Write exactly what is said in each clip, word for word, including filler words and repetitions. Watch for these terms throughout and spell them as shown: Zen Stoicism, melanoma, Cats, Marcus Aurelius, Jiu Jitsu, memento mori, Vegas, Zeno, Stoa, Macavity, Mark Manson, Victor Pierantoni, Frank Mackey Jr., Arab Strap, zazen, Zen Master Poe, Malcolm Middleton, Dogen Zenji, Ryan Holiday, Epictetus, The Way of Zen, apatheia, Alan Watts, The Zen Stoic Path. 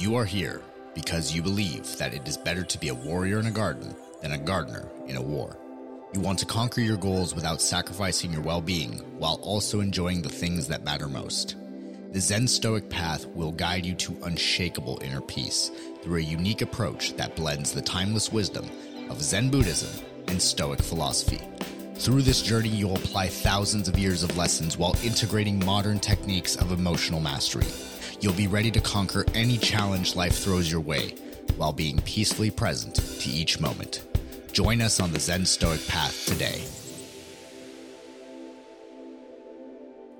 You are here because you believe that it is better to be a warrior in a garden than a gardener in a war. You want to conquer your goals without sacrificing your well-being while also enjoying the things that matter most. The Zen Stoic Path will guide you to unshakable inner peace through a unique approach that blends the timeless wisdom of Zen Buddhism and Stoic philosophy. Through this journey, you'll apply thousands of years of lessons while integrating modern techniques of emotional mastery. You'll be ready to conquer any challenge life throws your way while being peacefully present to each moment. Join us on the Zen Stoic Path today.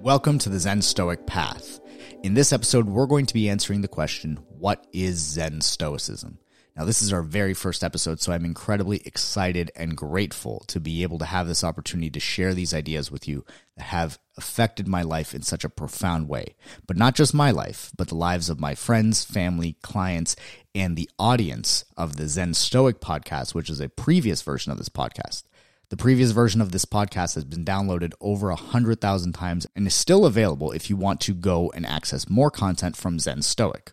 Welcome to the Zen Stoic Path. In this episode, we're going to be answering the question, what is Zen Stoicism? Now, this is our very first episode, so I'm incredibly excited and grateful to be able to have this opportunity to share these ideas with you that have affected my life in such a profound way. But not just my life, but the lives of my friends, family, clients, and the audience of the Zen Stoic podcast, which is a previous version of this podcast. The previous version of this podcast has been downloaded over one hundred thousand times and is still available if you want to go and access more content from Zen Stoic.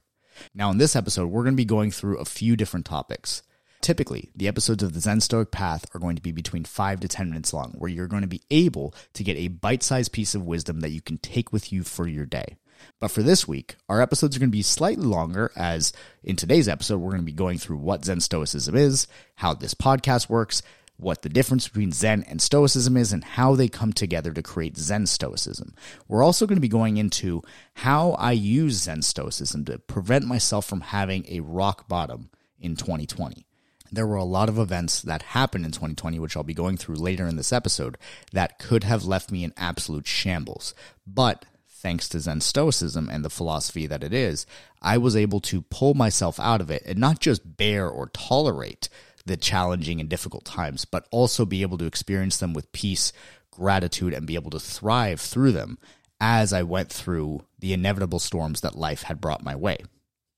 Now, in this episode, we're going to be going through a few different topics. Typically, the episodes of the Zen Stoic Path are going to be between five to ten minutes long, where you're going to be able to get a bite-sized piece of wisdom that you can take with you for your day. But for this week, our episodes are going to be slightly longer, as in today's episode, we're going to be going through what Zen Stoicism is, how this podcast works, what the difference between Zen and Stoicism is, and how they come together to create Zen Stoicism. We're also going to be going into how I use Zen Stoicism to prevent myself from having a rock bottom in twenty twenty. There were a lot of events that happened in twenty twenty, which I'll be going through later in this episode, that could have left me in absolute shambles. But thanks to Zen Stoicism and the philosophy that it is, I was able to pull myself out of it and not just bear or tolerate the challenging and difficult times, but also be able to experience them with peace, gratitude, and be able to thrive through them as I went through the inevitable storms that life had brought my way.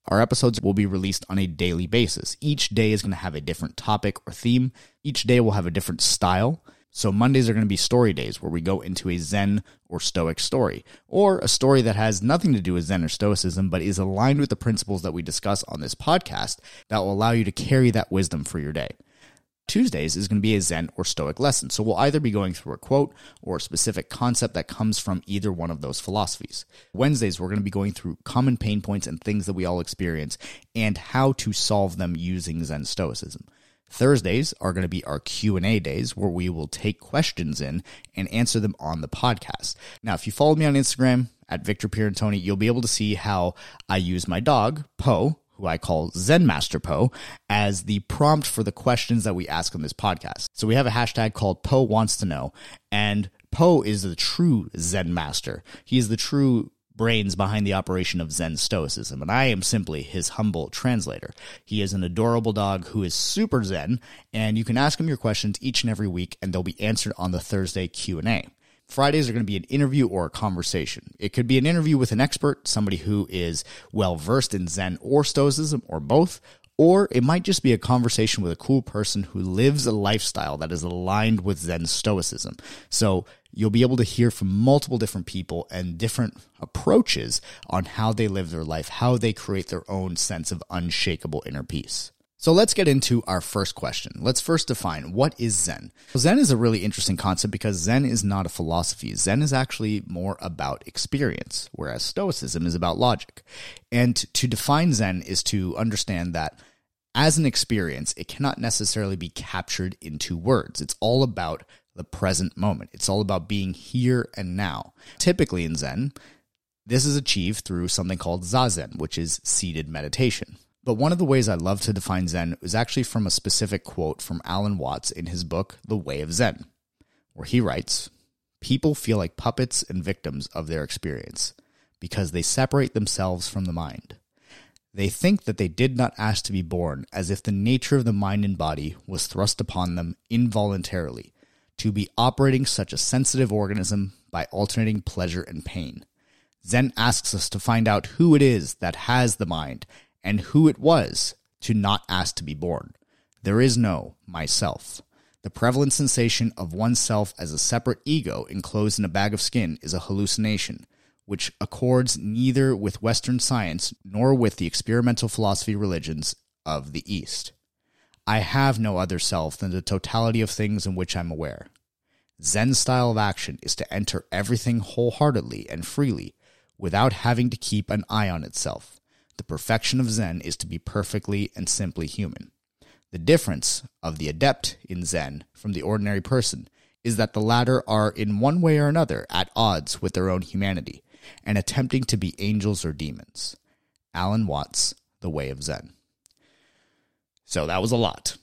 Our episodes will be released on a daily basis. Each day is going to have a different topic or theme. Each day will have a different style. So Mondays are going to be story days where we go into a Zen or Stoic story, or a story that has nothing to do with Zen or Stoicism, but is aligned with the principles that we discuss on this podcast that will allow you to carry that wisdom for your day. Tuesdays is going to be a Zen or Stoic lesson. So we'll either be going through a quote or a specific concept that comes from either one of those philosophies. Wednesdays, we're going to be going through common pain points and things that we all experience and how to solve them using Zen Stoicism. Thursdays are going to be our Q and A days where we will take questions in and answer them on the podcast. Now, if you follow me on Instagram at Victor Pierantoni, you'll be able to see how I use my dog, Poe, who I call Zen Master Poe, as the prompt for the questions that we ask on this podcast. So we have a hashtag called Poe Wants to Know, and Poe is the true Zen master. He is the true brains behind the operation of Zen Stoicism, and I am simply his humble translator. He is an adorable dog who is super Zen, and you can ask him your questions each and every week, and they'll be answered on the Thursday Q and A. Fridays are going to be an interview or a conversation. It could be an interview with an expert, somebody who is well-versed in Zen or Stoicism or both, or it might just be a conversation with a cool person who lives a lifestyle that is aligned with Zen Stoicism. So you'll be able to hear from multiple different people and different approaches on how they live their life, how they create their own sense of unshakable inner peace. So let's get into our first question. Let's first define, what is Zen? Well, Zen is a really interesting concept because Zen is not a philosophy. Zen is actually more about experience, whereas Stoicism is about logic. And to define Zen is to understand that as an experience, it cannot necessarily be captured into words. It's all about the present moment. It's all about being here and now. Typically in Zen, this is achieved through something called zazen, which is seated meditation. But one of the ways I love to define Zen is actually from a specific quote from Alan Watts in his book, The Way of Zen, where he writes, "People feel like puppets and victims of their experience because they separate themselves from the mind. They think that they did not ask to be born, as if the nature of the mind and body was thrust upon them involuntarily, to be operating such a sensitive organism by alternating pleasure and pain. Zen asks us to find out who it is that has the mind and who it was to not ask to be born. There is no myself. The prevalent sensation of oneself as a separate ego enclosed in a bag of skin is a hallucination, which accords neither with Western science nor with the experimental philosophy religions of the East. I have no other self than the totality of things in which I am aware. Zen's style of action is to enter everything wholeheartedly and freely, without having to keep an eye on itself. The perfection of Zen is to be perfectly and simply human. The difference of the adept in Zen from the ordinary person is that the latter are in one way or another at odds with their own humanity and attempting to be angels or demons. Alan Watts, The Way of Zen. So that was a lot.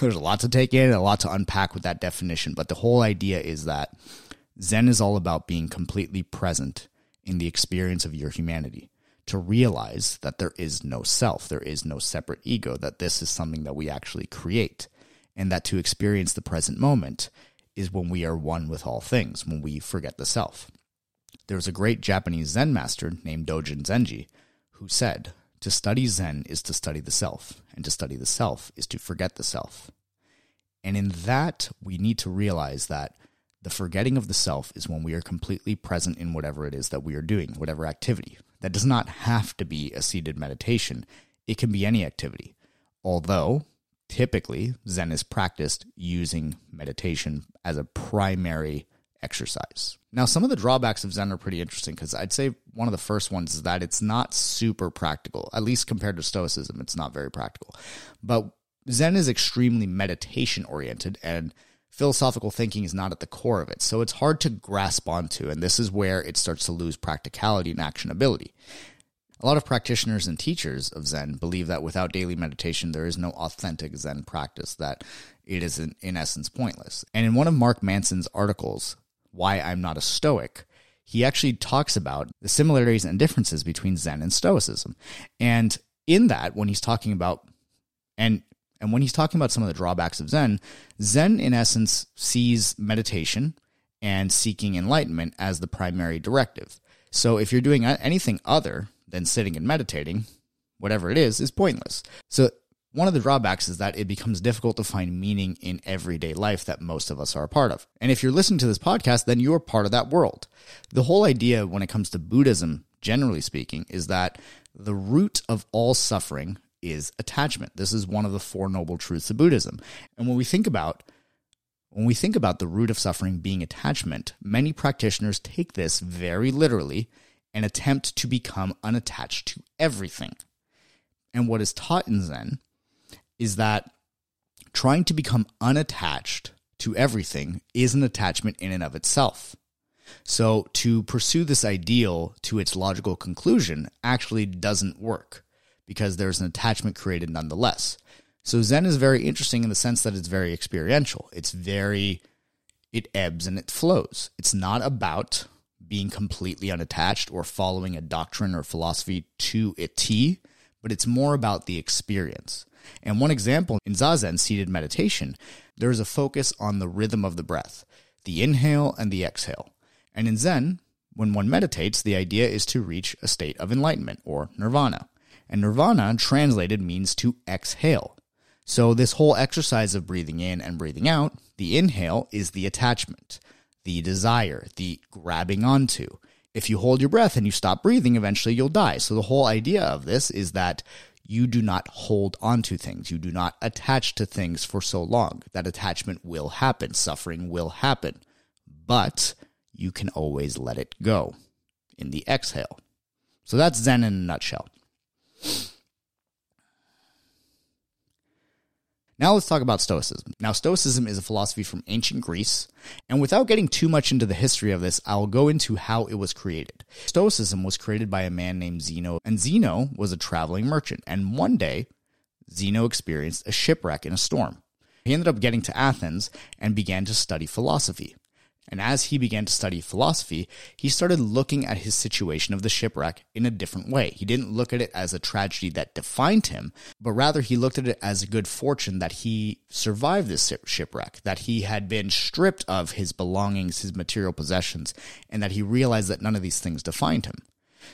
There's a lot to take in and a lot to unpack with that definition, but the whole idea is that Zen is all about being completely present in the experience of your humanity, to realize that there is no self, there is no separate ego, that this is something that we actually create, and that to experience the present moment is when we are one with all things, when we forget the self. There was a great Japanese Zen master named Dogen Zenji who said, "To study Zen is to study the self, and to study the self is to forget the self." And in that, we need to realize that the forgetting of the self is when we are completely present in whatever it is that we are doing, whatever activity. That does not have to be a seated meditation. It can be any activity, although typically, Zen is practiced using meditation as a primary exercise. Now, some of the drawbacks of Zen are pretty interesting because I'd say one of the first ones is that it's not super practical, at least compared to Stoicism, it's not very practical. But Zen is extremely meditation-oriented and philosophical thinking is not at the core of it, so it's hard to grasp onto, and this is where it starts to lose practicality and actionability. A lot of practitioners and teachers of Zen believe that without daily meditation, there is no authentic Zen practice, that it is in, in essence pointless. And in one of Mark Manson's articles, Why I'm Not a Stoic, he actually talks about the similarities and differences between Zen and Stoicism. And in that, when he's talking about, and and when he's talking about some of the drawbacks of Zen, Zen in essence sees meditation and seeking enlightenment as the primary directive. So if you're doing anything other than sitting and meditating, whatever it is, is pointless. So one of the drawbacks is that it becomes difficult to find meaning in everyday life that most of us are a part of. And if you're listening to this podcast, then you're part of that world. The whole idea when it comes to Buddhism, generally speaking, is that the root of all suffering is attachment. This is one of the Four Noble Truths of Buddhism. And when we think about when we think about the root of suffering being attachment, many practitioners take this very literally and attempt to become unattached to everything. And what is taught in Zen is that trying to become unattached to everything is an attachment in and of itself. So to pursue this ideal to its logical conclusion actually doesn't work because there's an attachment created nonetheless. So Zen is very interesting in the sense that it's very experiential. It's very, it ebbs and it flows. It's not about being completely unattached or following a doctrine or philosophy to a T, but it's more about the experience. And one example in Zazen seated meditation, there is a focus on the rhythm of the breath, the inhale and the exhale. And in Zen, when one meditates, the idea is to reach a state of enlightenment or nirvana. And nirvana translated means to exhale. So this whole exercise of breathing in and breathing out, the inhale is the attachment, the desire, the grabbing onto. If you hold your breath and you stop breathing, eventually you'll die. So the whole idea of this is that you do not hold onto things. You do not attach to things for so long. That attachment will happen. Suffering will happen. But you can always let it go in the exhale. So that's Zen in a nutshell. Now let's talk about Stoicism. Now, Stoicism is a philosophy from ancient Greece, and without getting too much into the history of this, I'll go into how it was created. Stoicism was created by a man named Zeno, and Zeno was a traveling merchant, and one day, Zeno experienced a shipwreck in a storm. He ended up getting to Athens and began to study philosophy. And as he began to study philosophy, he started looking at his situation of the shipwreck in a different way. He didn't look at it as a tragedy that defined him, but rather he looked at it as a good fortune that he survived this shipwreck, that he had been stripped of his belongings, his material possessions, and that he realized that none of these things defined him.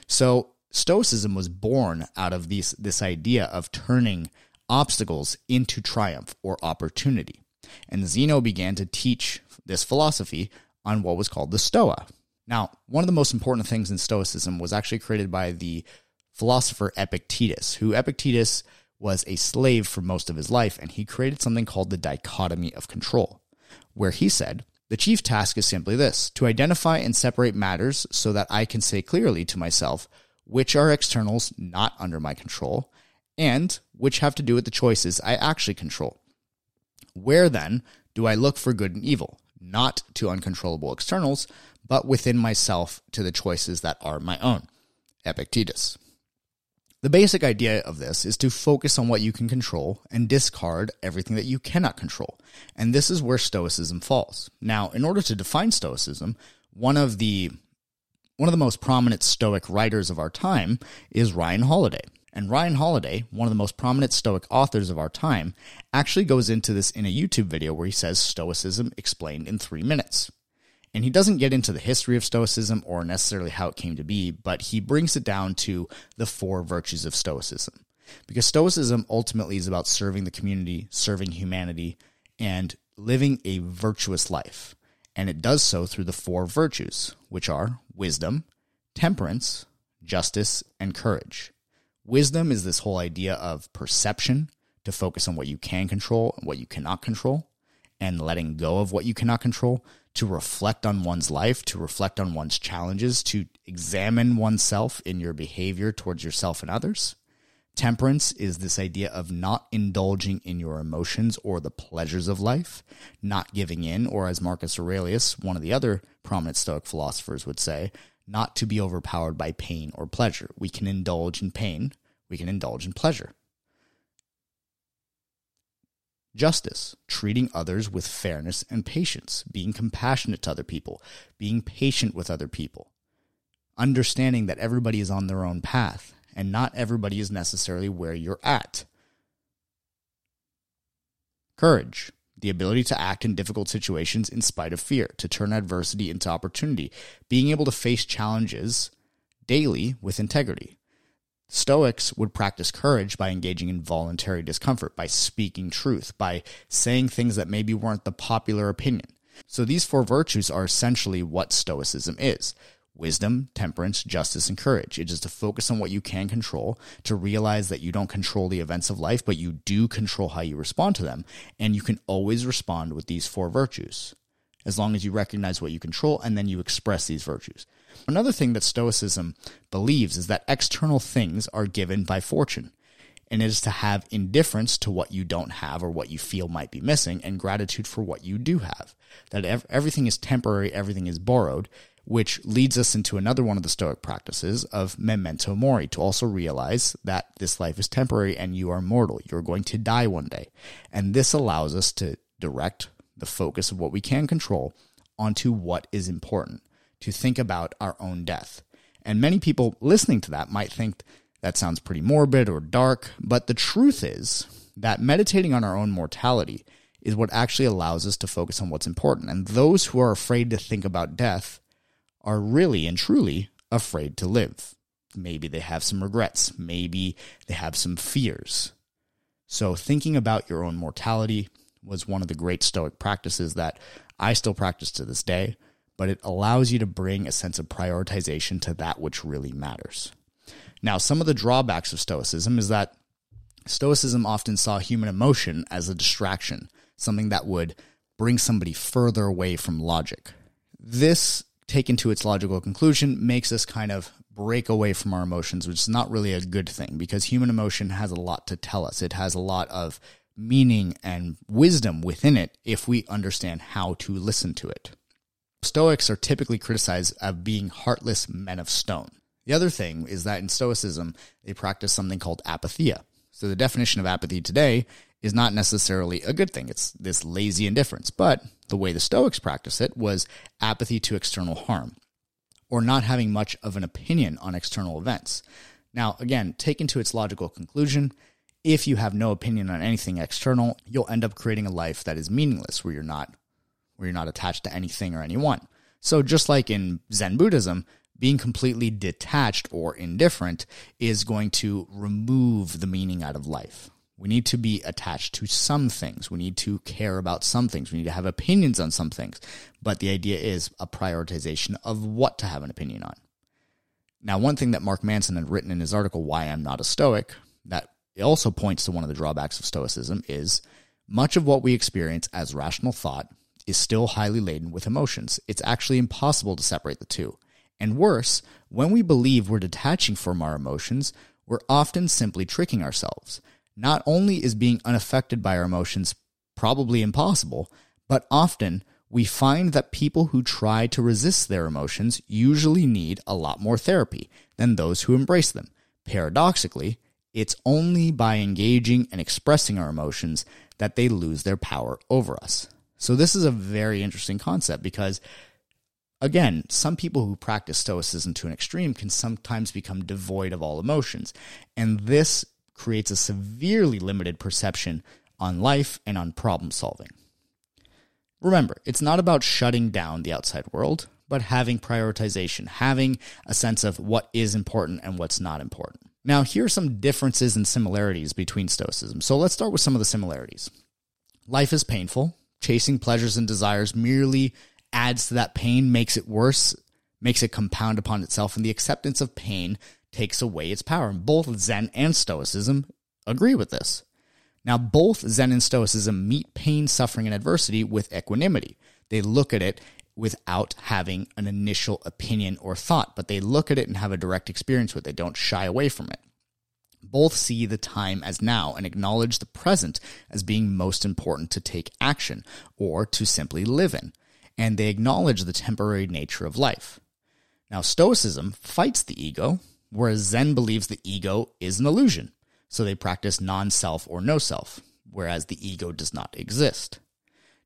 So Stoicism was born out of these, this idea of turning obstacles into triumph or opportunity. And Zeno began to teach this philosophy on what was called the Stoa. Now, one of the most important things in Stoicism was actually created by the philosopher Epictetus, who Epictetus was a slave for most of his life, and he created something called the dichotomy of control, where he said, the chief task is simply this, to identify and separate matters so that I can say clearly to myself which are externals not under my control and which have to do with the choices I actually control. Where then do I look for good and evil? Not to uncontrollable externals, but within myself to the choices that are my own. Epictetus. The basic idea of this is to focus on what you can control and discard everything that you cannot control. And this is where Stoicism falls. Now, in order to define Stoicism, one of the one of the most prominent Stoic writers of our time is Ryan Holiday. And Ryan Holiday, one of the most prominent Stoic authors of our time, actually goes into this in a YouTube video where he says Stoicism explained in three minutes. And he doesn't get into the history of Stoicism or necessarily how it came to be, but he brings it down to the four virtues of Stoicism. Because Stoicism ultimately is about serving the community, serving humanity, and living a virtuous life. And it does so through the four virtues, which are wisdom, temperance, justice, and courage. Wisdom is this whole idea of perception, to focus on what you can control and what you cannot control, and letting go of what you cannot control, to reflect on one's life, to reflect on one's challenges, to examine oneself in your behavior towards yourself and others. Temperance is this idea of not indulging in your emotions or the pleasures of life, not giving in, or as Marcus Aurelius, one of the other prominent Stoic philosophers, would say, not to be overpowered by pain or pleasure. We can indulge in pain, we can indulge in pleasure. Justice, treating others with fairness and patience, being compassionate to other people, being patient with other people, understanding that everybody is on their own path and not everybody is necessarily where you're at. Courage, the ability to act in difficult situations in spite of fear, to turn adversity into opportunity, being able to face challenges daily with integrity. Stoics would practice courage by engaging in voluntary discomfort, by speaking truth, by saying things that maybe weren't the popular opinion. So these four virtues are essentially what Stoicism is. Wisdom, temperance, justice, and courage. It is to focus on what you can control, to realize that you don't control the events of life, but you do control how you respond to them, and you can always respond with these four virtues, as long as you recognize what you control and then you express these virtues. Another thing that Stoicism believes is that external things are given by fortune, and it is to have indifference to what you don't have or what you feel might be missing, and gratitude for what you do have, that ev- everything is temporary, everything is borrowed, which leads us into another one of the Stoic practices of memento mori, to also realize that this life is temporary and you are mortal. You're going to die one day. And this allows us to direct the focus of what we can control onto what is important, to think about our own death. And many people listening to that might think that sounds pretty morbid or dark, but the truth is that meditating on our own mortality is what actually allows us to focus on what's important. And those who are afraid to think about death are really and truly afraid to live. Maybe they have some regrets. Maybe they have some fears. So thinking about your own mortality was one of the great Stoic practices that I still practice to this day, but it allows you to bring a sense of prioritization to that which really matters. Now, some of the drawbacks of Stoicism is that Stoicism often saw human emotion as a distraction, something that would bring somebody further away from logic. This, taken to its logical conclusion, makes us kind of break away from our emotions, which is not really a good thing, because human emotion has a lot to tell us. It has a lot of meaning and wisdom within it if we understand how to listen to it. Stoics are typically criticized of being heartless men of stone. The other thing is that in Stoicism, they practice something called apatheia. So the definition of apathy today is not necessarily a good thing. It's this lazy indifference. But the way the Stoics practice it was apathy to external harm, or not having much of an opinion on external events. Now, again, taken to its logical conclusion, if you have no opinion on anything external, you'll end up creating a life that is meaningless, where you're not where you're not attached to anything or anyone. So just like in Zen Buddhism, being completely detached or indifferent is going to remove the meaning out of life. We need to be attached to some things. We need to care about some things. We need to have opinions on some things. But the idea is a prioritization of what to have an opinion on. Now, one thing that Mark Manson had written in his article, Why I'm Not a Stoic, that also points to one of the drawbacks of Stoicism is much of what we experience as rational thought is still highly laden with emotions. It's actually impossible to separate the two. And worse, when we believe we're detaching from our emotions, we're often simply tricking ourselves. Not only is being unaffected by our emotions probably impossible, but often we find that people who try to resist their emotions usually need a lot more therapy than those who embrace them. Paradoxically, it's only by engaging and expressing our emotions that they lose their power over us. So this is a very interesting concept because, again, some people who practice Stoicism to an extreme can sometimes become devoid of all emotions, and this creates a severely limited perception on life and on problem solving. Remember, it's not about shutting down the outside world, but having prioritization, having a sense of what is important and what's not important. Now, here are some differences and similarities between Stoicism. So let's start with some of the similarities. Life is painful. Chasing pleasures and desires merely adds to that pain, makes it worse, makes it compound upon itself, and the acceptance of pain takes away its power. And both Zen and Stoicism agree with this. Now, both Zen and Stoicism meet pain, suffering, and adversity with equanimity. They look at it without having an initial opinion or thought, but they look at it and have a direct experience with it. They don't shy away from it. Both see the time as now and acknowledge the present as being most important to take action or to simply live in, and they acknowledge the temporary nature of life. Now, Stoicism fights the ego, whereas Zen believes the ego is an illusion, so they practice non-self or no-self, whereas the ego does not exist.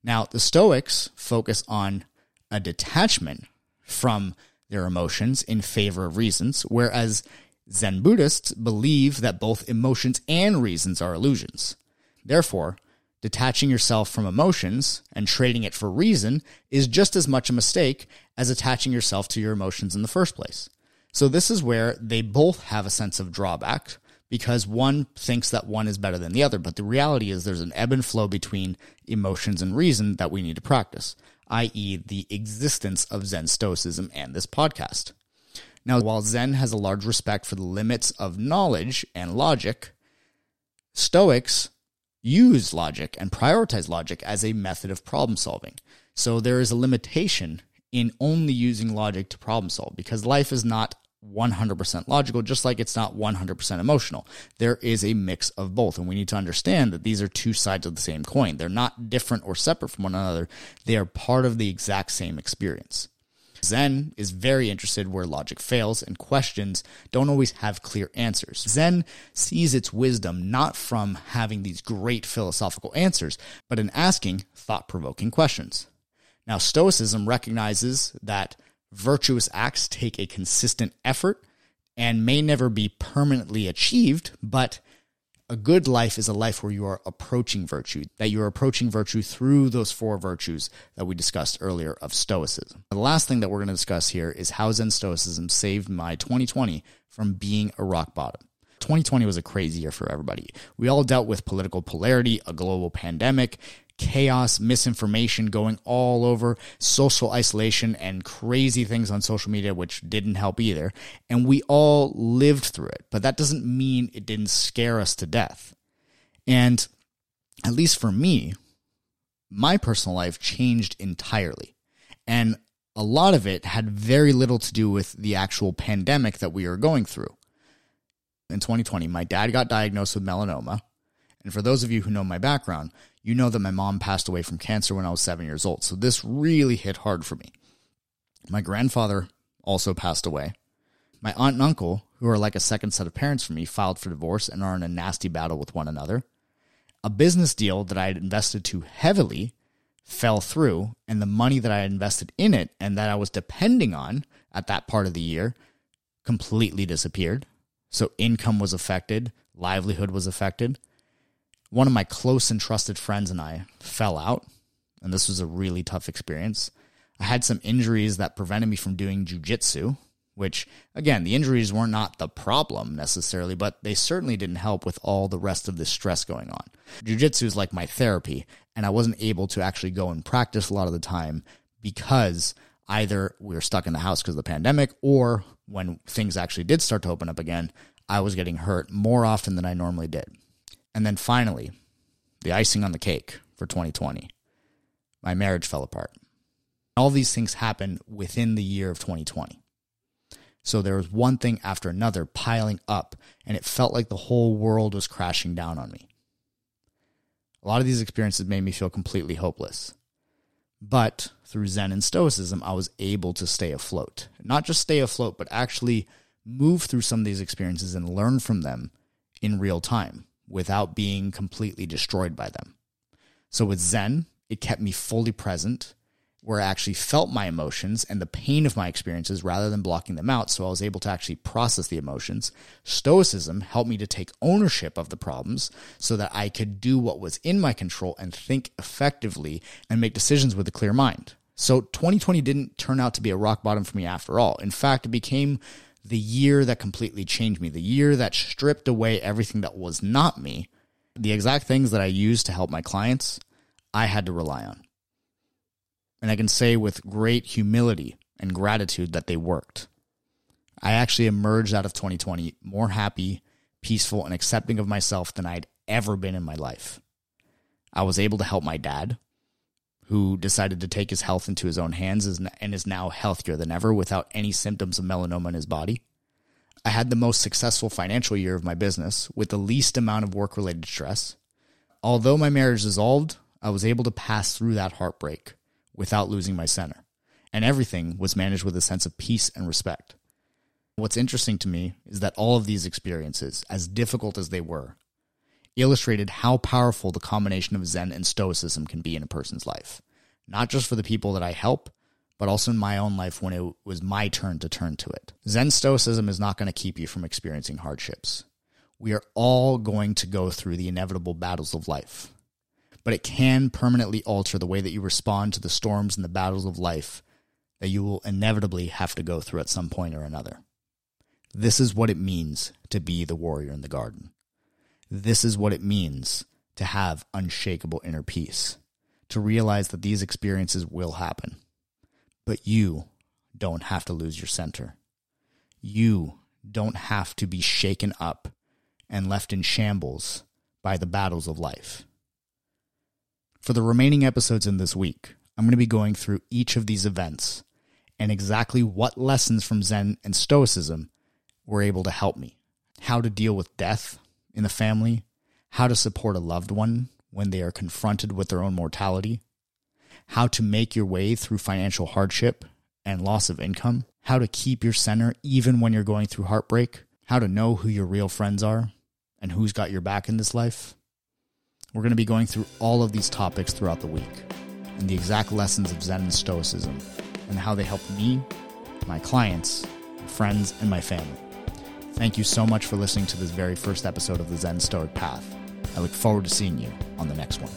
Now, the Stoics focus on a detachment from their emotions in favor of reasons, whereas Zen Buddhists believe that both emotions and reasons are illusions. Therefore, detaching yourself from emotions and trading it for reason is just as much a mistake as attaching yourself to your emotions in the first place. So this is where they both have a sense of drawback because one thinks that one is better than the other, but the reality is there's an ebb and flow between emotions and reason that we need to practice, that is the existence of Zen Stoicism and this podcast. Now, while Zen has a large respect for the limits of knowledge and logic, Stoics use logic and prioritize logic as a method of problem solving. So there is a limitation in only using logic to problem solve because life is not one hundred percent logical, just like it's not one hundred percent emotional. There is a mix of both, and we need to understand that these are two sides of the same coin. They're not different or separate from one another. They are part of the exact same experience. Zen is very interested where logic fails, and questions don't always have clear answers. Zen sees its wisdom not from having these great philosophical answers, but in asking thought-provoking questions. Now, Stoicism recognizes that virtuous acts take a consistent effort and may never be permanently achieved, but a good life is a life where you are approaching virtue, that you're approaching virtue through those four virtues that we discussed earlier of Stoicism. The last thing that we're going to discuss here is how Zen Stoicism saved my twenty twenty from being a rock bottom. twenty twenty was a crazy year for everybody. We all dealt with political polarity, a global pandemic, chaos, misinformation going all over, social isolation, and crazy things on social media, which didn't help either. And we all lived through it, but that doesn't mean it didn't scare us to death. And at least for me, my personal life changed entirely. And a lot of it had very little to do with the actual pandemic that we are going through. In twenty twenty, my dad got diagnosed with melanoma. And for those of you who know my background, you know that my mom passed away from cancer when I was seven years old. So this really hit hard for me. My grandfather also passed away. My aunt and uncle, who are like a second set of parents for me, filed for divorce and are in a nasty battle with one another. A business deal that I had invested too heavily fell through, and the money that I had invested in it and that I was depending on at that part of the year completely disappeared. So income was affected, livelihood was affected. One of my close and trusted friends and I fell out, and this was a really tough experience. I had some injuries that prevented me from doing Jiu Jitsu, which, again, the injuries were not the problem necessarily, but they certainly didn't help with all the rest of the stress going on. Jiu-jitsu is like my therapy, and I wasn't able to actually go and practice a lot of the time because either we were stuck in the house because of the pandemic, or when things actually did start to open up again, I was getting hurt more often than I normally did. And then finally, the icing on the cake for twenty twenty, my marriage fell apart. All these things happened within the year of twenty twenty. So there was one thing after another piling up, and it felt like the whole world was crashing down on me. A lot of these experiences made me feel completely hopeless. But through Zen and Stoicism, I was able to stay afloat. Not just stay afloat, but actually move through some of these experiences and learn from them in real time without being completely destroyed by them. So with Zen, it kept me fully present, where I actually felt my emotions and the pain of my experiences rather than blocking them out, so I was able to actually process the emotions. Stoicism helped me to take ownership of the problems so that I could do what was in my control and think effectively and make decisions with a clear mind. So twenty twenty didn't turn out to be a rock bottom for me after all. In fact, it became the year that completely changed me, the year that stripped away everything that was not me. The exact things that I used to help my clients, I had to rely on. And I can say with great humility and gratitude that they worked. I actually emerged out of twenty twenty more happy, peaceful, and accepting of myself than I'd ever been in my life. I was able to help my dad, who decided to take his health into his own hands and is now healthier than ever without any symptoms of melanoma in his body. I had the most successful financial year of my business with the least amount of work-related stress. Although my marriage dissolved, I was able to pass through that heartbreak without losing my center. And everything was managed with a sense of peace and respect. What's interesting to me is that all of these experiences, as difficult as they were, illustrated how powerful the combination of Zen and Stoicism can be in a person's life. Not just for the people that I help, but also in my own life when it was my turn to turn to it. Zen Stoicism is not going to keep you from experiencing hardships. We are all going to go through the inevitable battles of life, but it can permanently alter the way that you respond to the storms and the battles of life that you will inevitably have to go through at some point or another. This is what it means to be the warrior in the garden. This is what it means to have unshakable inner peace, to realize that these experiences will happen, but you don't have to lose your center. You don't have to be shaken up and left in shambles by the battles of life. For the remaining episodes in this week, I'm going to be going through each of these events and exactly what lessons from Zen and Stoicism were able to help me. How to deal with death in the family, how to support a loved one when they are confronted with their own mortality, how to make your way through financial hardship and loss of income, how to keep your center even when you're going through heartbreak, how to know who your real friends are and who's got your back in this life. We're going to be going through all of these topics throughout the week and the exact lessons of Zen and Stoicism and how they helped me, my clients, my friends, and my family. Thank you so much for listening to this very first episode of the Zen Stoic Path. I look forward to seeing you on the next one.